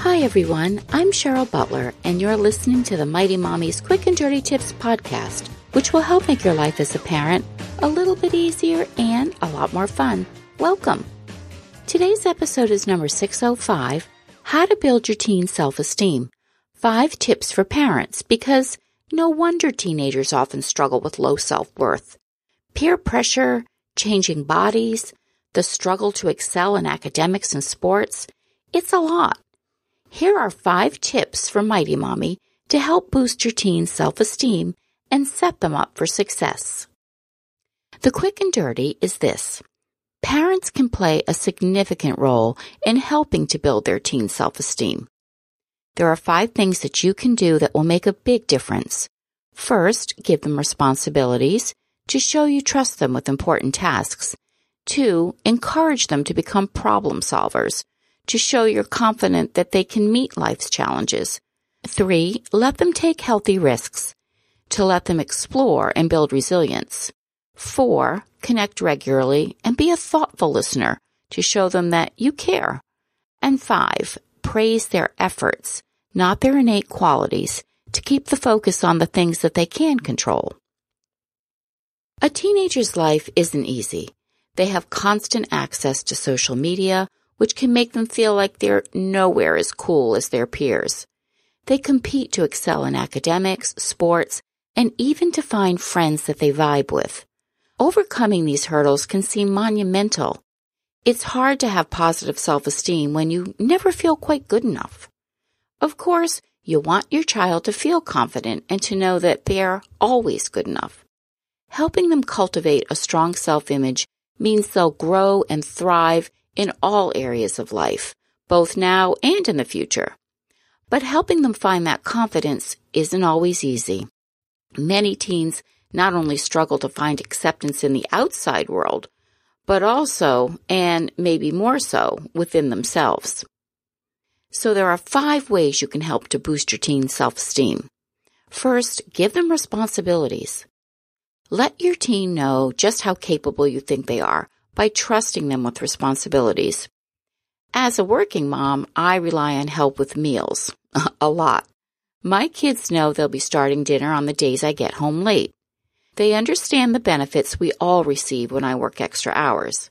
Hi everyone, I'm Cheryl Butler, and you're listening to the Mighty Mommy's Quick and Dirty Tips podcast, which will help make your life as a parent a little bit easier and a lot more fun. Welcome. Today's episode is number 605, How to Build Your Teen Self-Esteem, 5 Tips for Parents, because no wonder teenagers often struggle with low self-worth. Peer pressure, changing bodies, the struggle to excel in academics and sports, it's a lot. Here are 5 tips from Mighty Mommy to help boost your teen's self-esteem and set them up for success. The quick and dirty is this. Parents can play a significant role in helping to build their teen's self-esteem. There are 5 things that you can do that will make a big difference. First, give them responsibilities to show you trust them with important tasks. 2, encourage them to become problem solvers, to show you're confident that they can meet life's challenges. 3, let them take healthy risks, to let them explore and build resilience. 4, connect regularly and be a thoughtful listener, to show them that you care. And 5, praise their efforts, not their innate qualities, to keep the focus on the things that they can control. A teenager's life isn't easy. They have constant access to social media, which can make them feel like they're nowhere as cool as their peers. They compete to excel in academics, sports, and even to find friends that they vibe with. Overcoming these hurdles can seem monumental. It's hard to have positive self-esteem when you never feel quite good enough. Of course, you want your child to feel confident and to know that they're always good enough. Helping them cultivate a strong self-image means they'll grow and thrive in all areas of life, both now and in the future. But helping them find that confidence isn't always easy. Many teens not only struggle to find acceptance in the outside world, but also, and maybe more so, within themselves. So there are 5 ways you can help to boost your teen's self-esteem. First, give them responsibilities. Let your teen know just how capable you think they are, by trusting them with responsibilities. As a working mom, I rely on help with meals, a lot. My kids know they'll be starting dinner on the days I get home late. They understand the benefits we all receive when I work extra hours.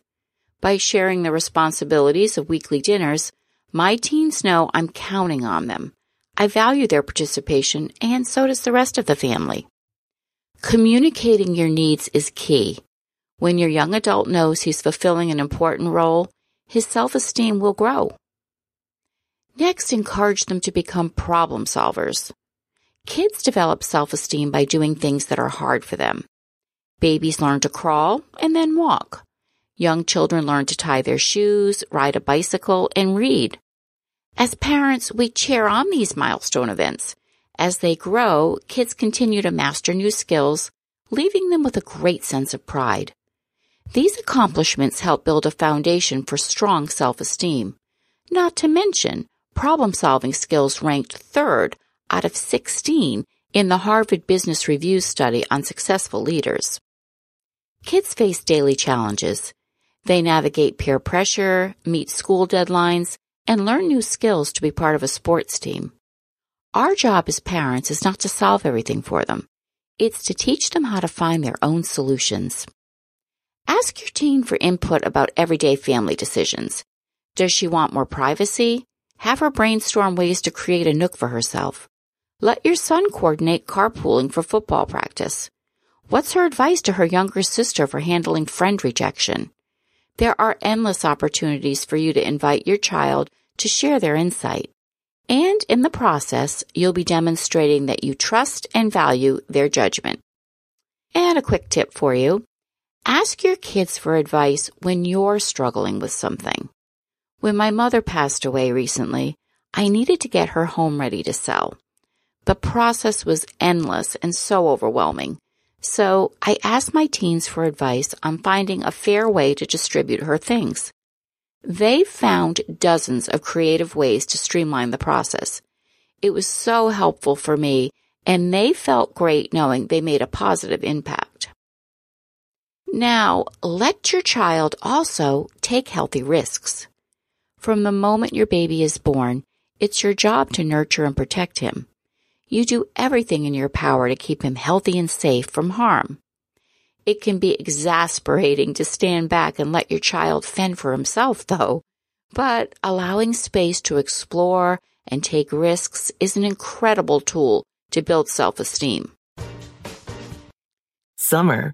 By sharing the responsibilities of weekly dinners, my teens know I'm counting on them. I value their participation, and so does the rest of the family. Communicating your needs is key. When your young adult knows he's fulfilling an important role, his self-esteem will grow. Next, encourage them to become problem solvers. Kids develop self-esteem by doing things that are hard for them. Babies learn to crawl and then walk. Young children learn to tie their shoes, ride a bicycle, and read. As parents, we cheer on these milestone events. As they grow, kids continue to master new skills, leaving them with a great sense of pride. These accomplishments help build a foundation for strong self-esteem. Not to mention, problem-solving skills ranked 3rd out of 16 in the Harvard Business Review study on successful leaders. Kids face daily challenges. They navigate peer pressure, meet school deadlines, and learn new skills to be part of a sports team. Our job as parents is not to solve everything for them. It's to teach them how to find their own solutions. Ask your teen for input about everyday family decisions. Does she want more privacy? Have her brainstorm ways to create a nook for herself. Let your son coordinate carpooling for football practice. What's her advice to her younger sister for handling friend rejection? There are endless opportunities for you to invite your child to share their insight. And in the process, you'll be demonstrating that you trust and value their judgment. And a quick tip for you. Ask your kids for advice when you're struggling with something. When my mother passed away recently, I needed to get her home ready to sell. The process was endless and so overwhelming. So I asked my teens for advice on finding a fair way to distribute her things. They found dozens of creative ways to streamline the process. It was so helpful for me, and they felt great knowing they made a positive impact. Now, let your child also take healthy risks. From the moment your baby is born, it's your job to nurture and protect him. You do everything in your power to keep him healthy and safe from harm. It can be exasperating to stand back and let your child fend for himself, though, but allowing space to explore and take risks is an incredible tool to build self-esteem. Summer,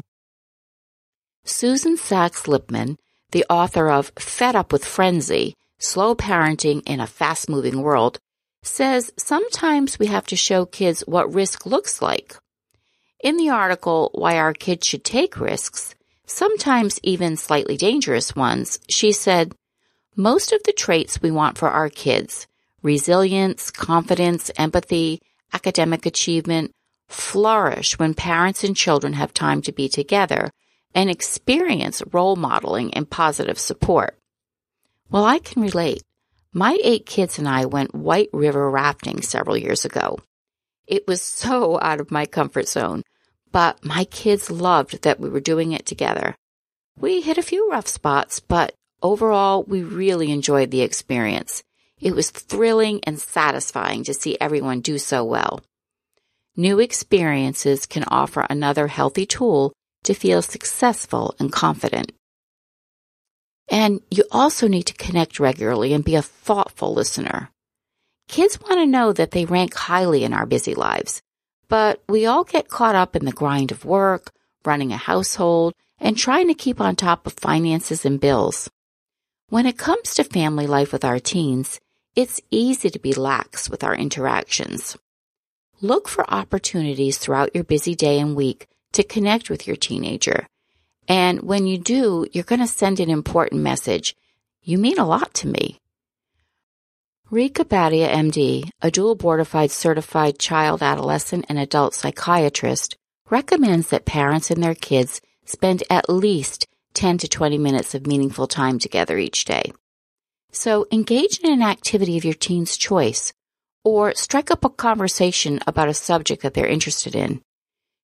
Susan Sachs Lipman, the author of Fed Up With Frenzy, Slow Parenting in a Fast-Moving World, says sometimes we have to show kids what risk looks like. In the article, Why Our Kids Should Take Risks, Sometimes Even Slightly Dangerous Ones, she said, most of the traits we want for our kids, resilience, confidence, empathy, academic achievement, flourish when parents and children have time to be together and experience role modeling and positive support. Well, I can relate. My 8 kids and I went White River rafting several years ago. It was so out of my comfort zone, but my kids loved that we were doing it together. We hit a few rough spots, but overall, we really enjoyed the experience. It was thrilling and satisfying to see everyone do so well. New experiences can offer another healthy tool to feel successful and confident. And you also need to connect regularly and be a thoughtful listener. Kids want to know that they rank highly in our busy lives, but we all get caught up in the grind of work, running a household, and trying to keep on top of finances and bills. When it comes to family life with our teens, it's easy to be lax with our interactions. Look for opportunities throughout your busy day and week to connect with your teenager. And when you do, you're going to send an important message. You mean a lot to me. Rika Badia, MD, a dual board-certified child, adolescent, and adult psychiatrist, recommends that parents and their kids spend at least 10 to 20 minutes of meaningful time together each day. So engage in an activity of your teen's choice, or strike up a conversation about a subject that they're interested in.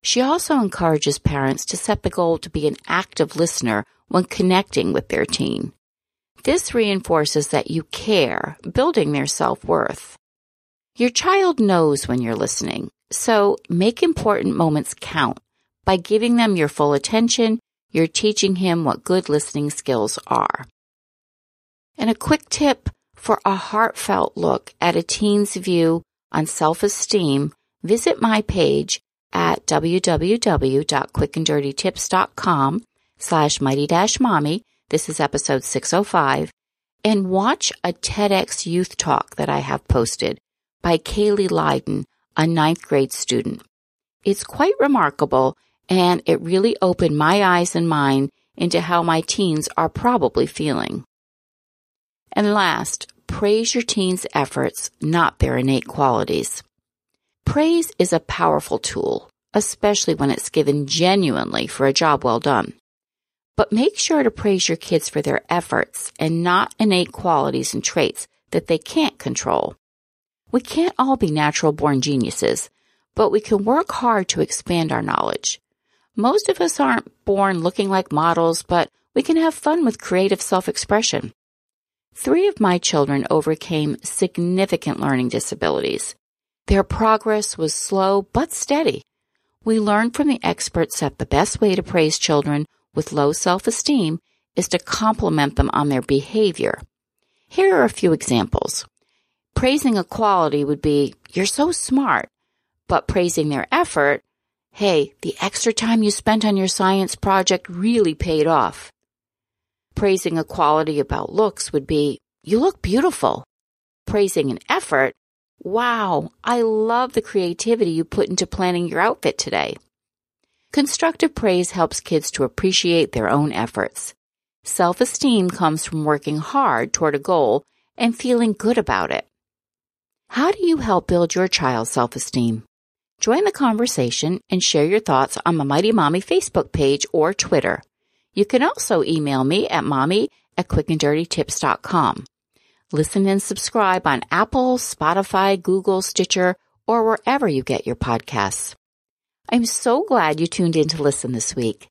She also encourages parents to set the goal to be an active listener when connecting with their teen. This reinforces that you care, building their self-worth. Your child knows when you're listening, so make important moments count by giving them your full attention. You're teaching him what good listening skills are. And a quick tip for a heartfelt look at a teen's view on self-esteem, visit my page at www.quickanddirtytips.com/mighty-mommy. This is episode 605. And watch a TEDx youth talk that I have posted by Kaylee Lydon, a 9th grade student. It's quite remarkable, and it really opened my eyes and mine into how my teens are probably feeling. And last, praise your teens' efforts, not their innate qualities. Praise is a powerful tool, especially when it's given genuinely for a job well done. But make sure to praise your kids for their efforts and not innate qualities and traits that they can't control. We can't all be natural-born geniuses, but we can work hard to expand our knowledge. Most of us aren't born looking like models, but we can have fun with creative self-expression. 3 of my children overcame significant learning disabilities. Their progress was slow but steady. We learned from the experts that the best way to praise children with low self-esteem is to compliment them on their behavior. Here are a few examples. Praising a quality would be, "You're so smart," but praising their effort, "Hey, the extra time you spent on your science project really paid off." Praising a quality about looks would be, "You look beautiful." Praising an effort, "Wow, I love the creativity you put into planning your outfit today." Constructive praise helps kids to appreciate their own efforts. Self-esteem comes from working hard toward a goal and feeling good about it. How do you help build your child's self-esteem? Join the conversation and share your thoughts on the Mighty Mommy Facebook page or Twitter. You can also email me at mommy@quickanddirtytips.com. Listen and subscribe on Apple, Spotify, Google, Stitcher, or wherever you get your podcasts. I'm so glad you tuned in to listen this week.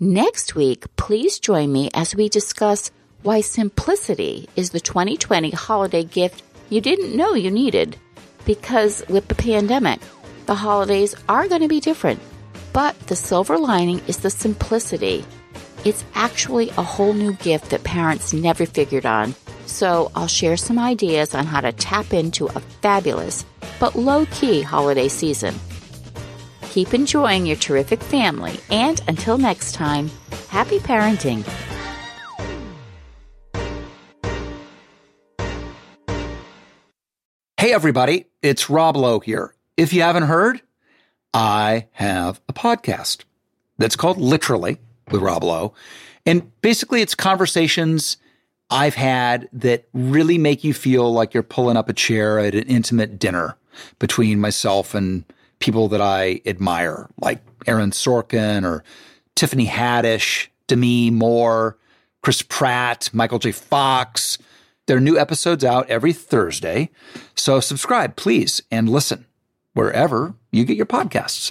Next week, please join me as we discuss why simplicity is the 2020 holiday gift you didn't know you needed. Because with the pandemic, the holidays are going to be different, but the silver lining is the simplicity. It's actually a whole new gift that parents never figured on. So I'll share some ideas on how to tap into a fabulous but low-key holiday season. Keep enjoying your terrific family, and until next time, happy parenting. Hey everybody, it's Rob Lowe here. If you haven't heard, I have a podcast that's called Literally with Rob Lowe. And basically it's conversations I've had that really make you feel like you're pulling up a chair at an intimate dinner between myself and people that I admire, like Aaron Sorkin or Tiffany Haddish, Demi Moore, Chris Pratt, Michael J. Fox. There are new episodes out every Thursday. So subscribe, please, and listen wherever you get your podcasts.